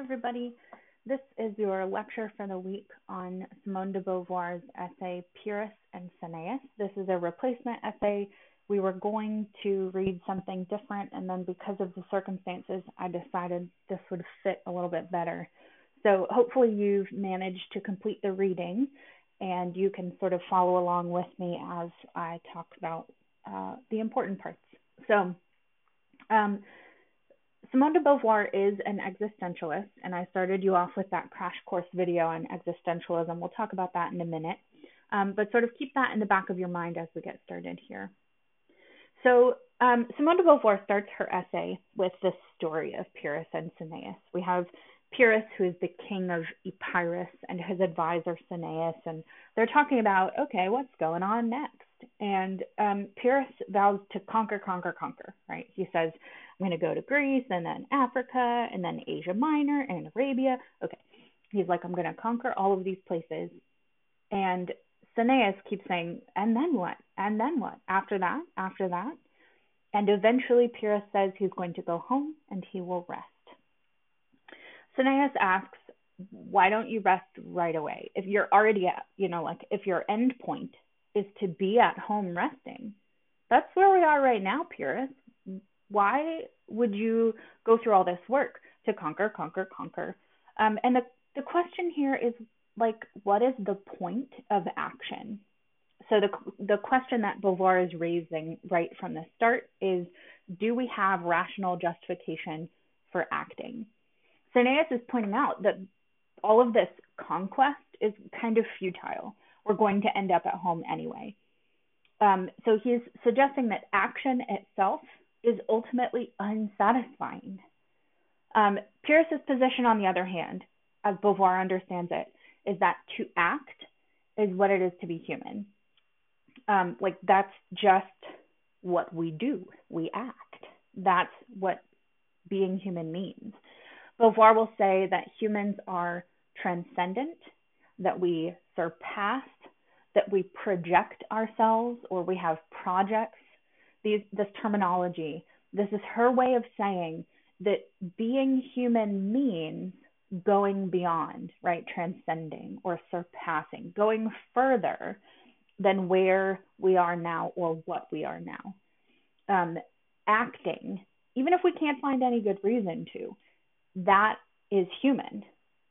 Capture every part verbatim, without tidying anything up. Hi, everybody. This is your lecture for the week on Simone de Beauvoir's essay, Pyrrhus and Cineas. This is a replacement essay. We were going to read something different, and then because of the circumstances, I decided this would fit a little bit better. So hopefully you've managed to complete the reading, and you can sort of follow along with me as I talk about uh, the important parts. So, um, Simone de Beauvoir is an existentialist, and I started you off with that crash course video on existentialism. We'll talk about that in a minute, um, but sort of keep that in the back of your mind as we get started here. So um, Simone de Beauvoir starts her essay with this story of Pyrrhus and Cineas. We have Pyrrhus, who is the king of Epirus, and his advisor Cineas, and they're talking about, okay, what's going on next? And um, Pyrrhus vows to conquer, conquer, conquer, right? He says, I'm going to go to Greece and then Africa and then Asia Minor and Arabia. Okay. He's like, I'm going to conquer all of these places. And Cineas keeps saying, and then what? And then what? After that? After that? And eventually Pyrrhus says he's going to go home and he will rest. Cineas asks, why don't you rest right away? If you're already at, you know, like if your end point is to be at home resting. That's where we are right now, Pyrrhus. Why would you go through all this work to conquer, conquer, conquer? Um, and the, the question here is, like, what is the point of action? So the, the question that Beauvoir is raising right from the start is, do we have rational justification for acting? Cineas is pointing out that all of this conquest is kind of futile. We're going to end up at home anyway. Um, so he's suggesting that action itself is ultimately unsatisfying. Um, Pyrrhus's position, on the other hand, as Beauvoir understands it, is that to act is what it is to be human. Um, like that's just what we do. We act. That's what being human means. Beauvoir will say that humans are transcendent, that we surpass, that we project ourselves, or we have projects. These, this terminology, this is her way of saying that being human means going beyond, right? Transcending or surpassing, going further than where we are now or what we are now. Um, acting, even if we can't find any good reason to, that is human.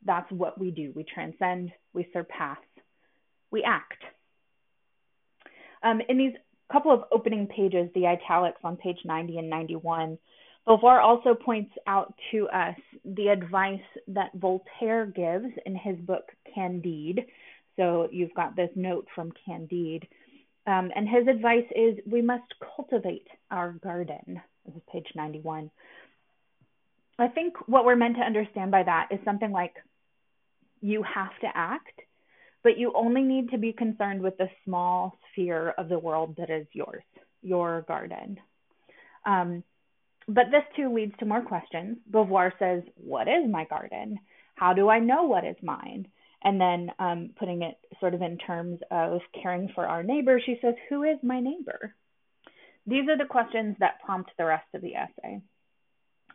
That's what we do. We transcend, we surpass, we act. Um, in these couple of opening pages, the italics on page ninety and ninety-one, Beauvoir also points out to us the advice that Voltaire gives in his book, Candide. So you've got this note from Candide. Um, and his advice is, we must cultivate our garden. This is page ninety-one. I think what we're meant to understand by that is something like, you have to act, but you only need to be concerned with the small sphere of the world that is yours, your garden. Um, but this too leads to more questions. Beauvoir says, what is my garden? How do I know what is mine? And then um, putting it sort of in terms of caring for our neighbor, she says, who is my neighbor? These are the questions that prompt the rest of the essay.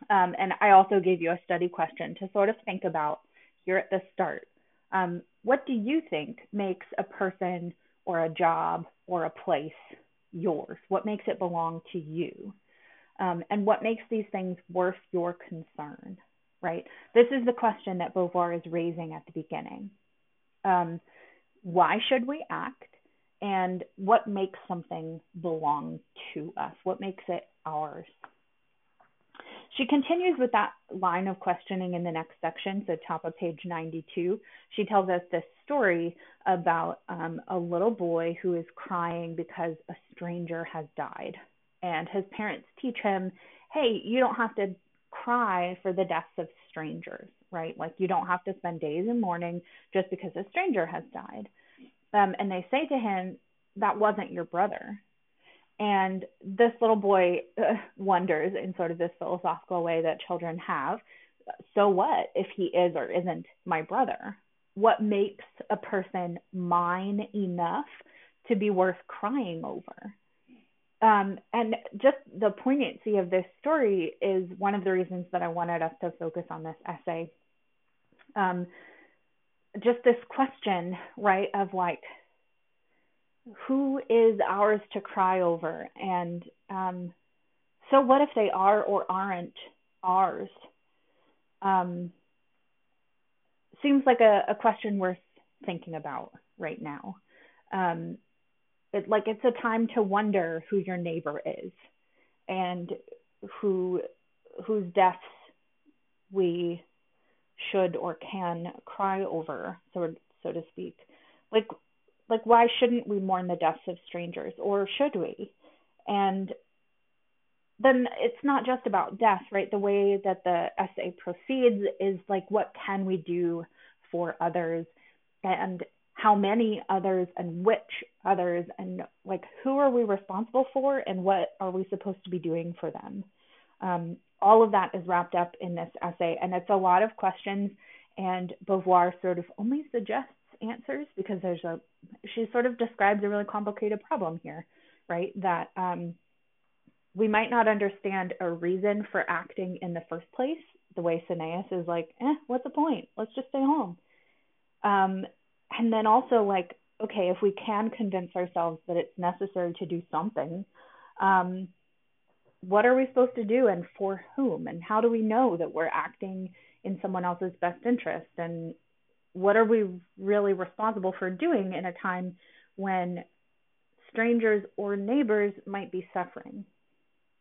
Um, and I also gave you a study question to sort of think about here at the start. Um, what do you think makes a person or a job or a place yours? What makes it belong to you? Um, and what makes these things worth your concern, right? This is the question that Beauvoir is raising at the beginning. Um, why should we act? And what makes something belong to us? What makes it ours? She continues with that line of questioning in the next section, so top of page ninety-two. She tells us this story about um, a little boy who is crying because a stranger has died. And his parents teach him, hey, you don't have to cry for the deaths of strangers, right? Like you don't have to spend days in mourning just because a stranger has died. Um, and they say to him, that wasn't your brother. And this little boy uh, wonders in sort of this philosophical way that children have, so what if he is or isn't my brother? What makes a person mine enough to be worth crying over? Um, and just the poignancy of this story is one of the reasons that I wanted us to focus on this essay um, just this question, right, of like, who is ours to cry over? And um, so what if they are or aren't ours? Um, seems like a, a question worth thinking about right now. Um, it, like it's a time to wonder who your neighbor is and who whose deaths we should or can cry over, so so to speak. Like like why shouldn't we mourn the deaths of strangers, or should we? And then it's not just about death, right? The way that the essay proceeds is like, what can we do for others, and how many others, and which others, and like, who are we responsible for, and what are we supposed to be doing for them? Um, all of that is wrapped up in this essay, and it's a lot of questions, and Beauvoir sort of only suggests answers because there's a, she sort of describes a really complicated problem here, right? That um, we might not understand a reason for acting in the first place, the way Cineas is like, eh, what's the point? Let's just stay home. Um, and then also like, okay, if we can convince ourselves that it's necessary to do something, um, what are we supposed to do, and for whom, and how do we know that we're acting in someone else's best interest, and what are we really responsible for doing in a time when strangers or neighbors might be suffering?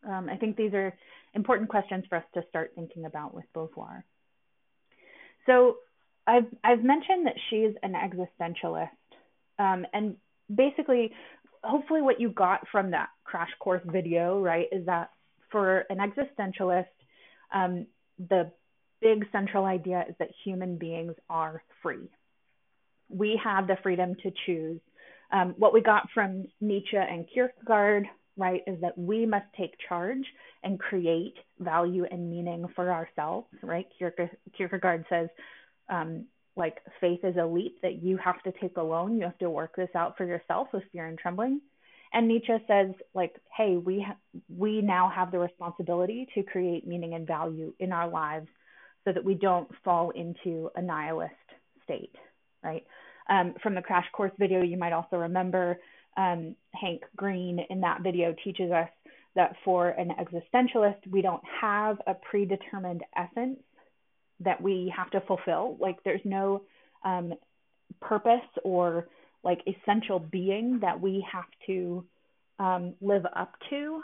Um, I think these are important questions for us to start thinking about with Beauvoir. So I've, I've mentioned that she's an existentialist, um, and basically, hopefully what you got from that crash course video, right, is that for an existentialist, um, the big central idea is that human beings are free. We have the freedom to choose. Um, what we got from Nietzsche and Kierkegaard, right, is that we must take charge and create value and meaning for ourselves, right? Kierke- Kierkegaard says, um, like, faith is a leap that you have to take alone. You have to work this out for yourself with fear and trembling. And Nietzsche says, like, hey, we ha- we now have the responsibility to create meaning and value in our lives so that we don't fall into a nihilist state, right? Um, from the Crash Course video, you might also remember um, Hank Green in that video teaches us that for an existentialist, we don't have a predetermined essence that we have to fulfill. Like there's no um, purpose or like essential being that we have to um, live up to.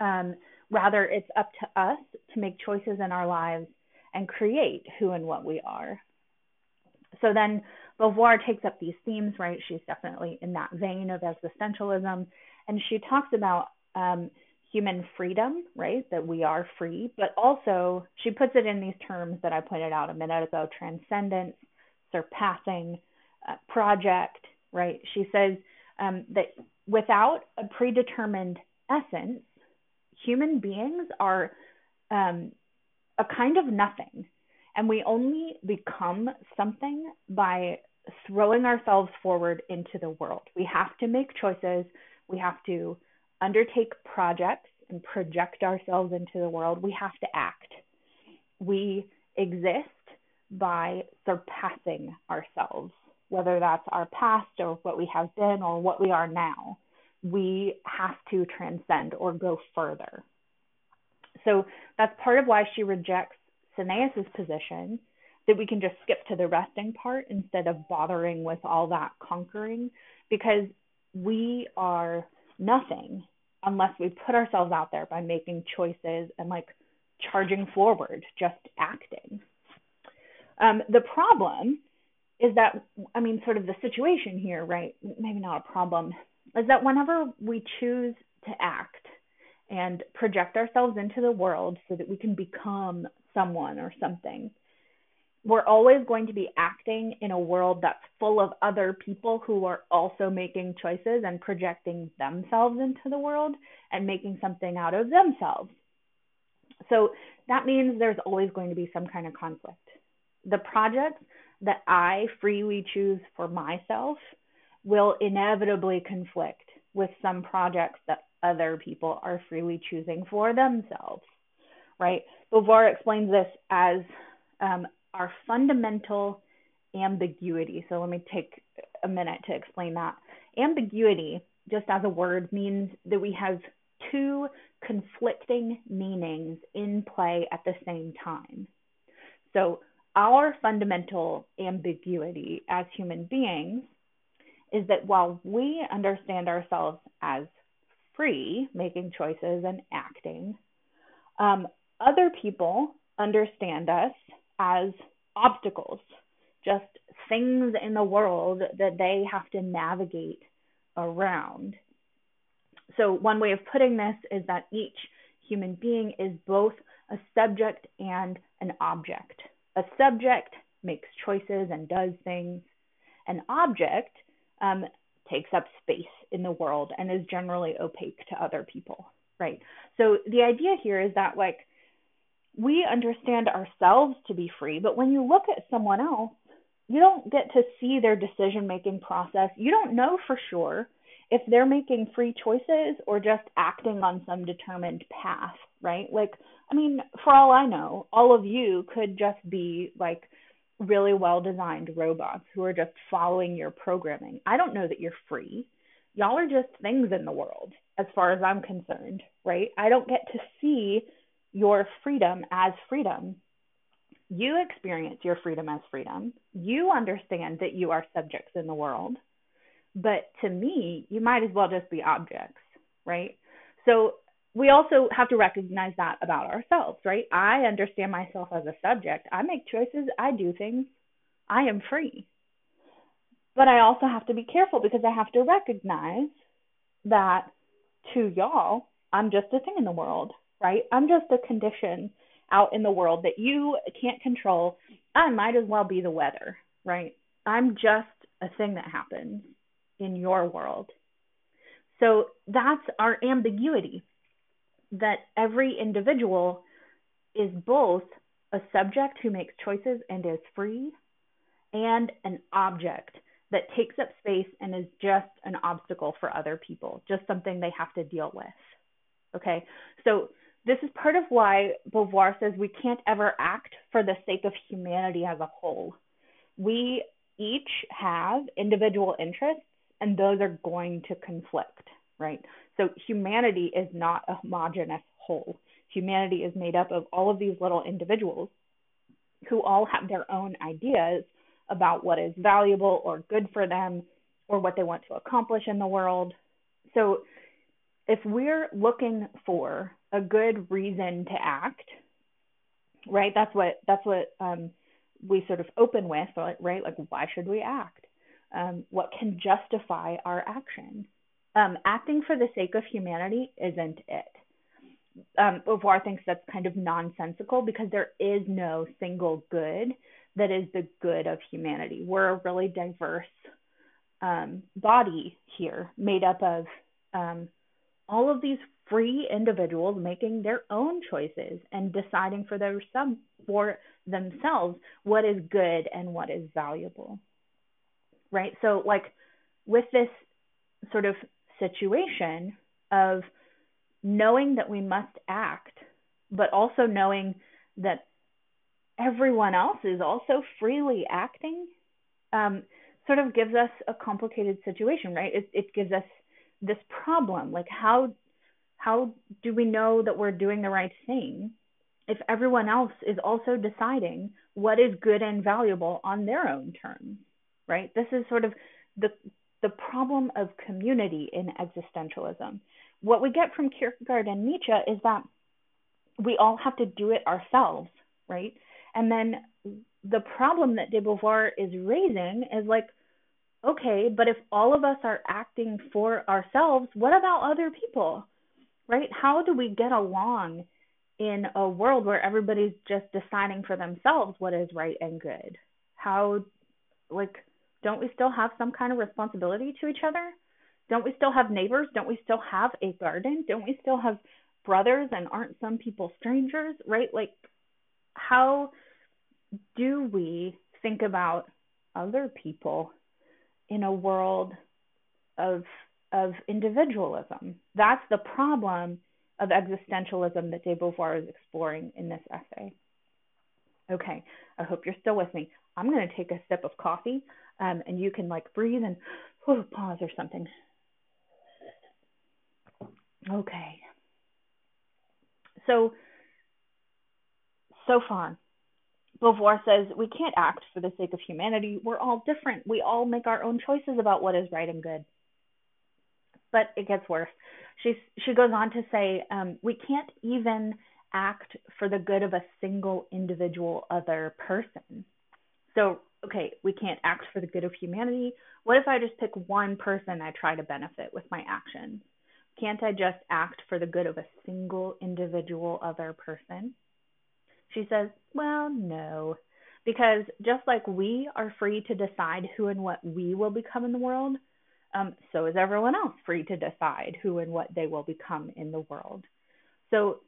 Um, rather, it's up to us to make choices in our lives and create who and what we are. So then Beauvoir takes up these themes, right? She's definitely in that vein of existentialism. And she talks about um, human freedom, right? That we are free, but also she puts it in these terms that I pointed out a minute ago: transcendence, surpassing, uh, project, right? She says um, that without a predetermined essence, human beings are um, a kind of nothing. And we only become something by throwing ourselves forward into the world. We have to make choices. We have to undertake projects and project ourselves into the world. We have to act. We exist by surpassing ourselves, whether that's our past or what we have been or what we are now. We have to transcend or go further. So that's part of why she rejects Cineas' position that we can just skip to the resting part instead of bothering with all that conquering, because we are nothing unless we put ourselves out there by making choices and like charging forward, just acting. Um, the problem is that, I mean, sort of the situation here, right? Maybe not a problem, is that whenever we choose to act and project ourselves into the world so that we can become someone or something, we're always going to be acting in a world that's full of other people who are also making choices and projecting themselves into the world and making something out of themselves. So that means there's always going to be some kind of conflict. The projects that I freely choose for myself will inevitably conflict with some projects that other people are freely choosing for themselves, right? Beauvoir explains this as um, our fundamental ambiguity. So let me take a minute to explain that. Ambiguity, just as a word, means that we have two conflicting meanings in play at the same time. So our fundamental ambiguity as human beings is that while we understand ourselves as free, making choices and acting, um, other people understand us as obstacles, just things in the world that they have to navigate around. So one way of putting this is that each human being is both a subject and an object. A subject makes choices and does things. An object um, takes up space in the world and is generally opaque to other people, right? So the idea here is that, like, we understand ourselves to be free, but when you look at someone else, you don't get to see their decision-making process. You don't know for sure if they're making free choices or just acting on some determined path, right? Like, I mean, for all I know, all of you could just be like really well-designed robots who are just following your programming. I don't know that you're free. Y'all are just things in the world, as far as I'm concerned, right? I don't get to see your freedom as freedom. You experience your freedom as freedom. You understand that you are subjects in the world. But to me, you might as well just be objects, right? So we also have to recognize that about ourselves, right? I understand myself as a subject. I make choices. I do things. I am free. But I also have to be careful because I have to recognize that to y'all, I'm just a thing in the world, right? I'm just a condition out in the world that you can't control. I might as well be the weather, right? I'm just a thing that happens in your world. So that's our ambiguity, that every individual is both a subject who makes choices and is free, and an object that takes up space and is just an obstacle for other people, just something they have to deal with. Okay, so this is part of why Beauvoir says we can't ever act for the sake of humanity as a whole. We each have individual interests, and those are going to conflict, right? So humanity is not a homogeneous whole. Humanity is made up of all of these little individuals who all have their own ideas about what is valuable or good for them or what they want to accomplish in the world. So if we're looking for a good reason to act, right, that's what, that's what um, we sort of open with, right? Like, why should we act? Um, what can justify our action? Um, acting for the sake of humanity isn't it. Um, Beauvoir thinks that's kind of nonsensical because there is no single good that is the good of humanity. We're a really diverse um, body here made up of um, all of these free individuals making their own choices and deciding for their sub for themselves what is good and what is valuable, right? So, like, with this sort of situation of knowing that we must act, but also knowing that everyone else is also freely acting, um, sort of gives us a complicated situation, right? It, it gives us this problem, like, how How do we know that we're doing the right thing if everyone else is also deciding what is good and valuable on their own terms, right? This is sort of the, the problem of community in existentialism. What we get from Kierkegaard and Nietzsche is that we all have to do it ourselves, right? And then the problem that de Beauvoir is raising is like, okay, but if all of us are acting for ourselves, what about other people? Right? How do we get along in a world where everybody's just deciding for themselves what is right and good? How, like, don't we still have some kind of responsibility to each other? Don't we still have neighbors? Don't we still have a garden? Don't we still have brothers, and aren't some people strangers, right? Like, how do we think about other people in a world of of individualism? That's the problem of existentialism that de Beauvoir is exploring in this essay. Okay, I hope you're still with me. I'm going to take a sip of coffee, um, and you can like breathe and whew, pause or something. Okay. So, so fun. Beauvoir says, we can't act for the sake of humanity. We're all different. We all make our own choices about what is right and good. But it gets worse. She's, she goes on to say, um, we can't even act for the good of a single individual other person. So, okay, we can't act for the good of humanity. What if I just pick one person I try to benefit with my actions? Can't I just act for the good of a single individual other person? She says, well, no, because just like we are free to decide who and what we will become in the world, um, so is everyone else free to decide who and what they will become in the world. So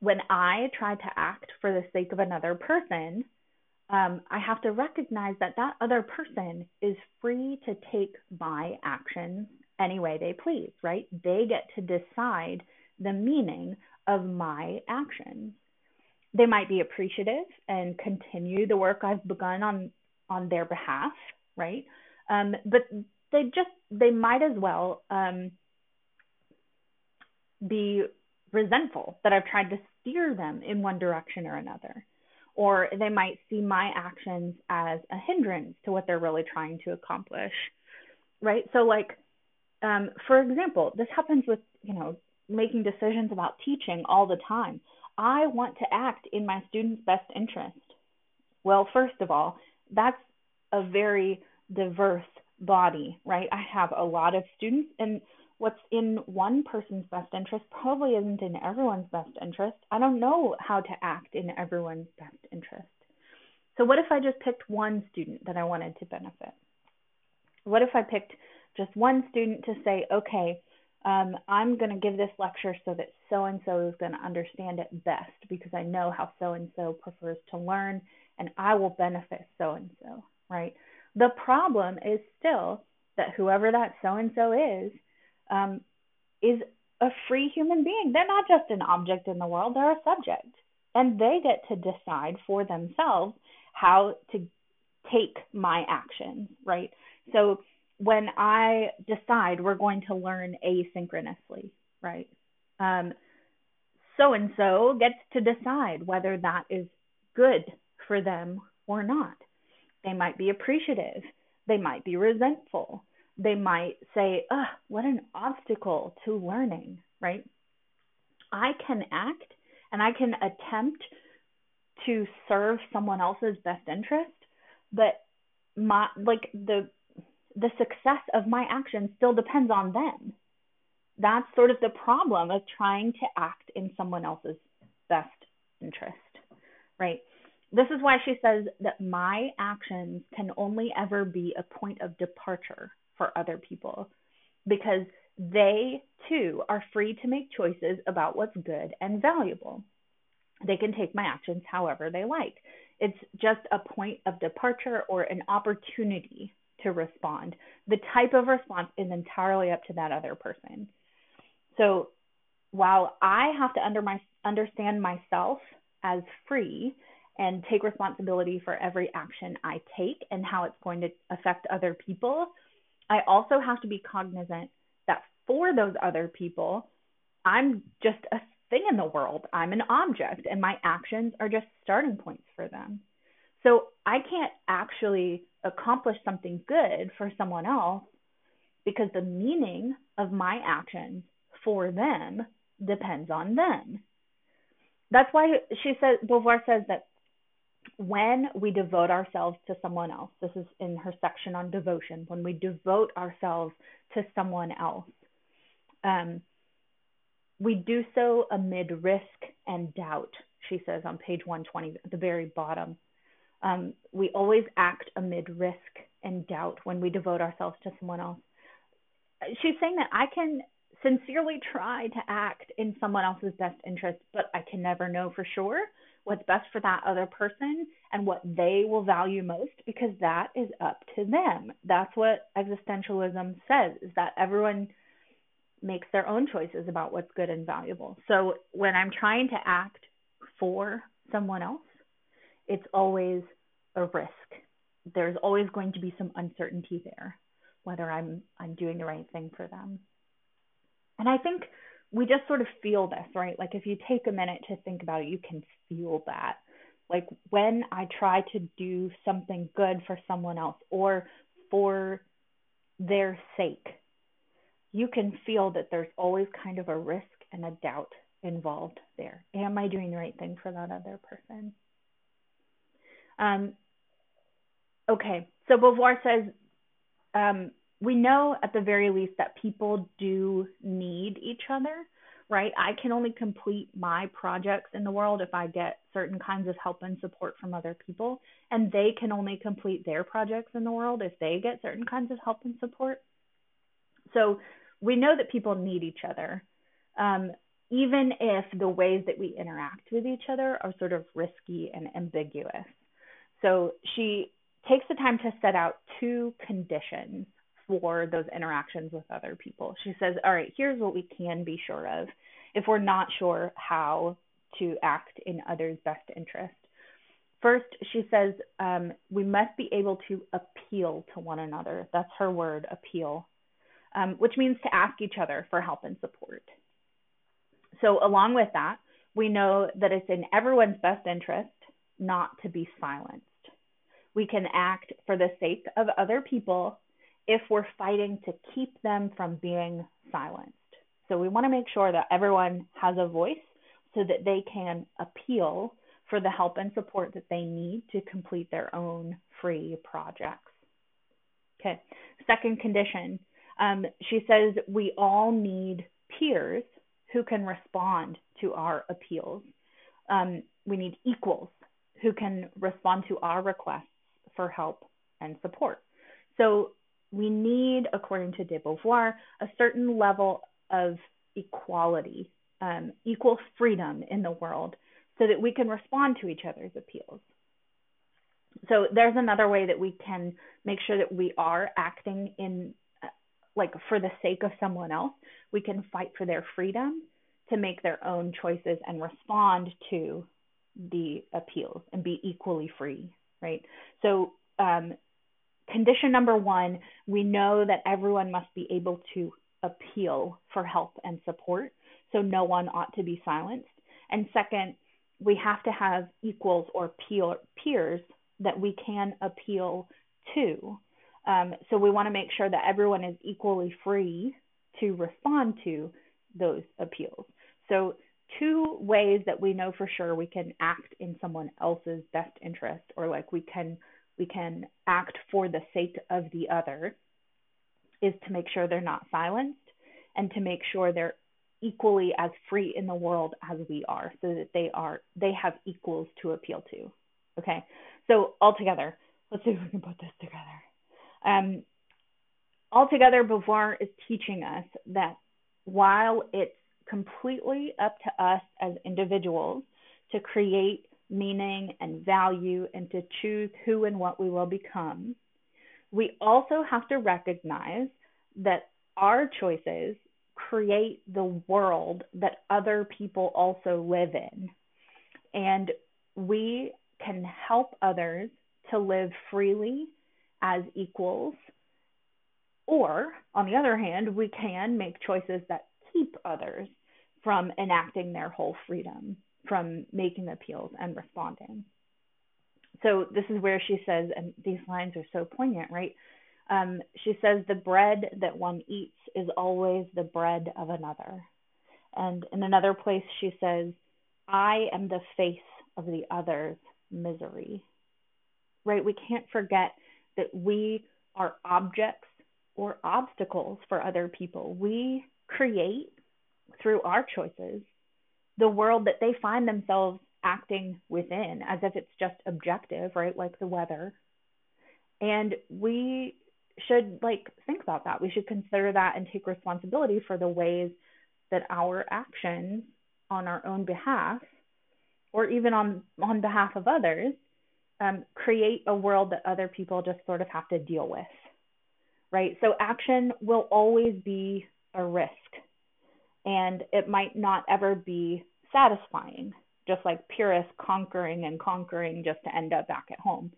when I try to act for the sake of another person, um, I have to recognize that that other person is free to take my actions any way they please, right? They get to decide the meaning of my actions. They might be appreciative and continue the work I've begun on, on their behalf, right? Um, but they just, they might as well um, be resentful that I've tried to steer them in one direction or another. Or they might see my actions as a hindrance to what they're really trying to accomplish, right? So like, um, for example, this happens with, you know, making decisions about teaching all the time. I want to act in my students' best interest. Well, first of all, that's a very diverse body, right? I have a lot of students, and what's in one person's best interest probably isn't in everyone's best interest. I don't know how to act in everyone's best interest. So what if I just picked one student that I wanted to benefit? What if I picked just one student to say, okay, Um, I'm going to give this lecture so that so-and-so is going to understand it best because I know how so-and-so prefers to learn and I will benefit so-and-so, right? The problem is still that whoever that so-and-so is, um, is a free human being. They're not just an object in the world, they're a subject. And they get to decide for themselves how to take my actions, right? So when I decide we're going to learn asynchronously, right? Um, so-and-so gets to decide whether that is good for them or not. They might be appreciative. They might be resentful. They might say, ugh, what an obstacle to learning, right? I can act and I can attempt to serve someone else's best interest, but my, like the, the success of my action still depends on them. That's sort of the problem of trying to act in someone else's best interest, right? This is why she says that my actions can only ever be a point of departure for other people because they too are free to make choices about what's good and valuable. They can take my actions however they like. It's just a point of departure or an opportunity to respond. The type of response is entirely up to that other person. So while I have to under my, understand myself as free and take responsibility for every action I take and how it's going to affect other people, I also have to be cognizant that for those other people, I'm just a thing in the world. I'm an object and my actions are just starting points for them. So I can't actually accomplish something good for someone else because the meaning of my actions for them depends on them. That's why she says, Beauvoir says that when we devote ourselves to someone else, this is in her section on devotion, when we devote ourselves to someone else, um, we do so amid risk and doubt, she says on page one twenty at the very bottom. Um, we always act amid risk and doubt when we devote ourselves to someone else. She's saying that I can sincerely try to act in someone else's best interest, but I can never know for sure what's best for that other person and what they will value most because that is up to them. That's what existentialism says, is that everyone makes their own choices about what's good and valuable. So when I'm trying to act for someone else, it's always a risk. There's always going to be some uncertainty there, whether I'm I'm doing the right thing for them. And I think we just sort of feel this, right? Like if you take a minute to think about it, you can feel that. Like when I try to do something good for someone else or for their sake, you can feel that there's always kind of a risk and a doubt involved there. Am I doing the right thing for that other person? Um, okay, so Beauvoir says, um, we know at the very least that people do need each other, right? I can only complete my projects in the world if I get certain kinds of help and support from other people, and they can only complete their projects in the world if they get certain kinds of help and support. So we know that people need each other, um, even if the ways that we interact with each other are sort of risky and ambiguous. So she takes the time to set out two conditions for those interactions with other people. She says, all right, here's what we can be sure of if we're not sure how to act in others' best interest. First, she says, um, we must be able to appeal to one another. That's her word, appeal, um, which means to ask each other for help and support. So along with that, we know that it's in everyone's best interest not to be silenced. We can act for the sake of other people if we're fighting to keep them from being silenced. So we want to make sure that everyone has a voice so that they can appeal for the help and support that they need to complete their own free projects. Okay, second condition, um, she says we all need peers who can respond to our appeals. Um, we need equals who can respond to our requests for help and support. So we need, according to de Beauvoir, a certain level of equality, um, equal freedom in the world so that we can respond to each other's appeals. So there's another way that we can make sure that we are acting in, uh, like for the sake of someone else. We can fight for their freedom to make their own choices and respond to the appeals and be equally free, right? So um, condition number one, we know that everyone must be able to appeal for help and support, so no one ought to be silenced. And second, we have to have equals or peer, peers that we can appeal to. Um, so we want to make sure that everyone is equally free to respond to those appeals. So two ways that we know for sure we can act in someone else's best interest, or like we can we can act for the sake of the other, is to make sure they're not silenced and to make sure they're equally as free in the world as we are, so that they are they have equals to appeal to. Okay, so all together, let's see if we can put this together. Um, Altogether, Beauvoir is teaching us that while it's completely up to us as individuals to create meaning and value and to choose who and what we will become, we also have to recognize that our choices create the world that other people also live in. And we can help others to live freely as equals. Or, on the other hand, we can make choices that keep others from enacting their whole freedom, from making appeals and responding. So this is where she says, and these lines are so poignant, right? Um, she says, the bread that one eats is always the bread of another. And in another place, she says, I am the face of the other's misery, right? We can't forget that we are objects or obstacles for other people. We create through our choices the world that they find themselves acting within, as if it's just objective, right? Like the weather. And we should like think about that. We should consider that and take responsibility for the ways that our actions on our own behalf, or even on, on behalf of others, um, create a world that other people just sort of have to deal with. Right? So action will always be a risk, and it might not ever be satisfying just like Pyrrhus conquering and conquering just to end up back at home,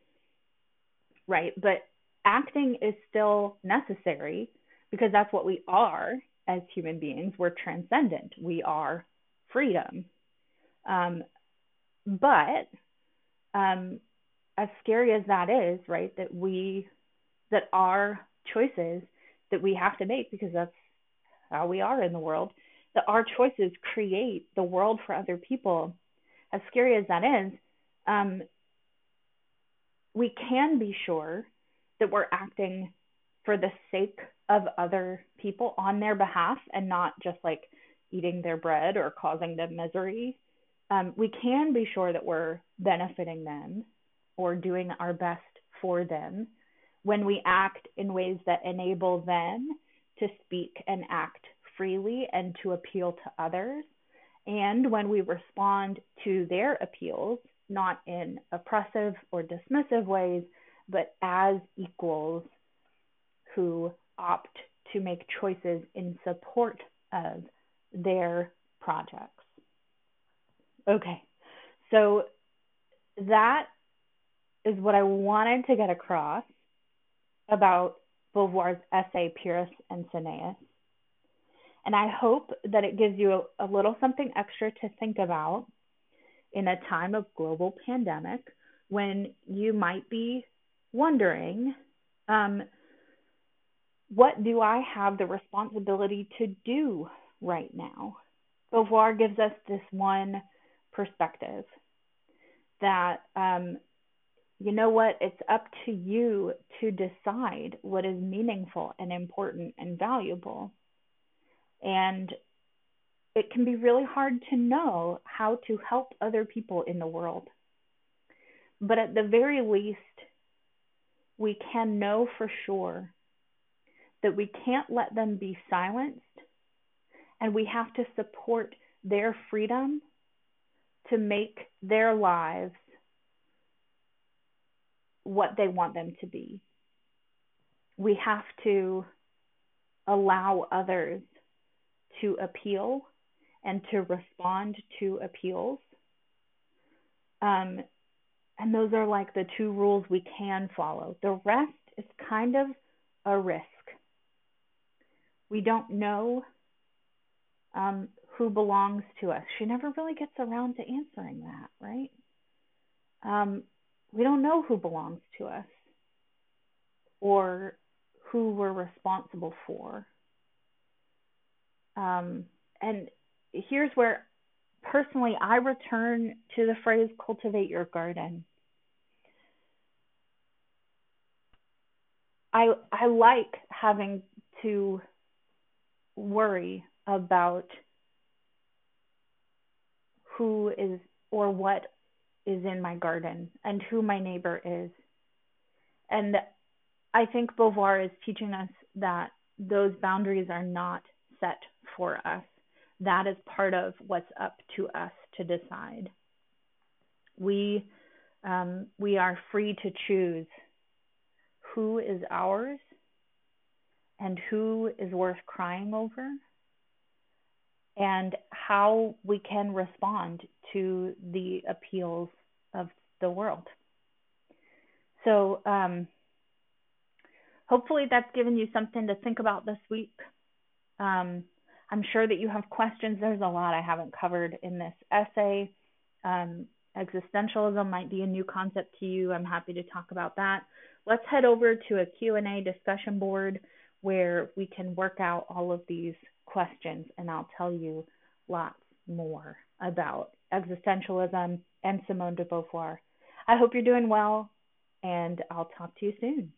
right? But acting is still necessary because that's what we are as human beings. We're transcendent. We are freedom. Um, but um, as scary as that is, right, that we, that our choices that we have to make, because that's how we are in the world, that our choices create the world for other people, as scary as that is, um, we can be sure that we're acting for the sake of other people on their behalf and not just like eating their bread or causing them misery. Um, we can be sure that we're benefiting them or doing our best for them when we act in ways that enable them to speak and act freely and to appeal to others, and when we respond to their appeals, not in oppressive or dismissive ways, but as equals who opt to make choices in support of their projects. Okay, so that is what I wanted to get across about Beauvoir's essay, Pyrrhus and Cineas. And I hope that it gives you a, a little something extra to think about in a time of global pandemic when you might be wondering, um, what do I have the responsibility to do right now? Beauvoir gives us this one perspective that, um, you know what, it's up to you to decide what is meaningful and important and valuable. And it can be really hard to know how to help other people in the world. But at the very least, we can know for sure that we can't let them be silenced, and we have to support their freedom to make their lives what they want them to be. We have to allow others to appeal and to respond to appeals. Um, and those are like the two rules we can follow. The rest is kind of a risk. We don't know um, who belongs to us. She never really gets around to answering that, right? Um, we don't know who belongs to us or who we're responsible for. Um, and here's where, personally, I return to the phrase, cultivate your garden. I I like having to worry about who is or what is in my garden and who my neighbor is. And I think Beauvoir is teaching us that those boundaries are not set for us. That is part of what's up to us to decide. We um, we are free to choose who is ours and who is worth crying over and how we can respond to the appeals of the world. So um, hopefully that's given you something to think about this week. Um, I'm sure that you have questions. There's a lot I haven't covered in this essay. Um, existentialism might be a new concept to you. I'm happy to talk about that. Let's head over to a Q and A discussion board where we can work out all of these questions, and I'll tell you lots more about existentialism and Simone de Beauvoir. I hope you're doing well, and I'll talk to you soon.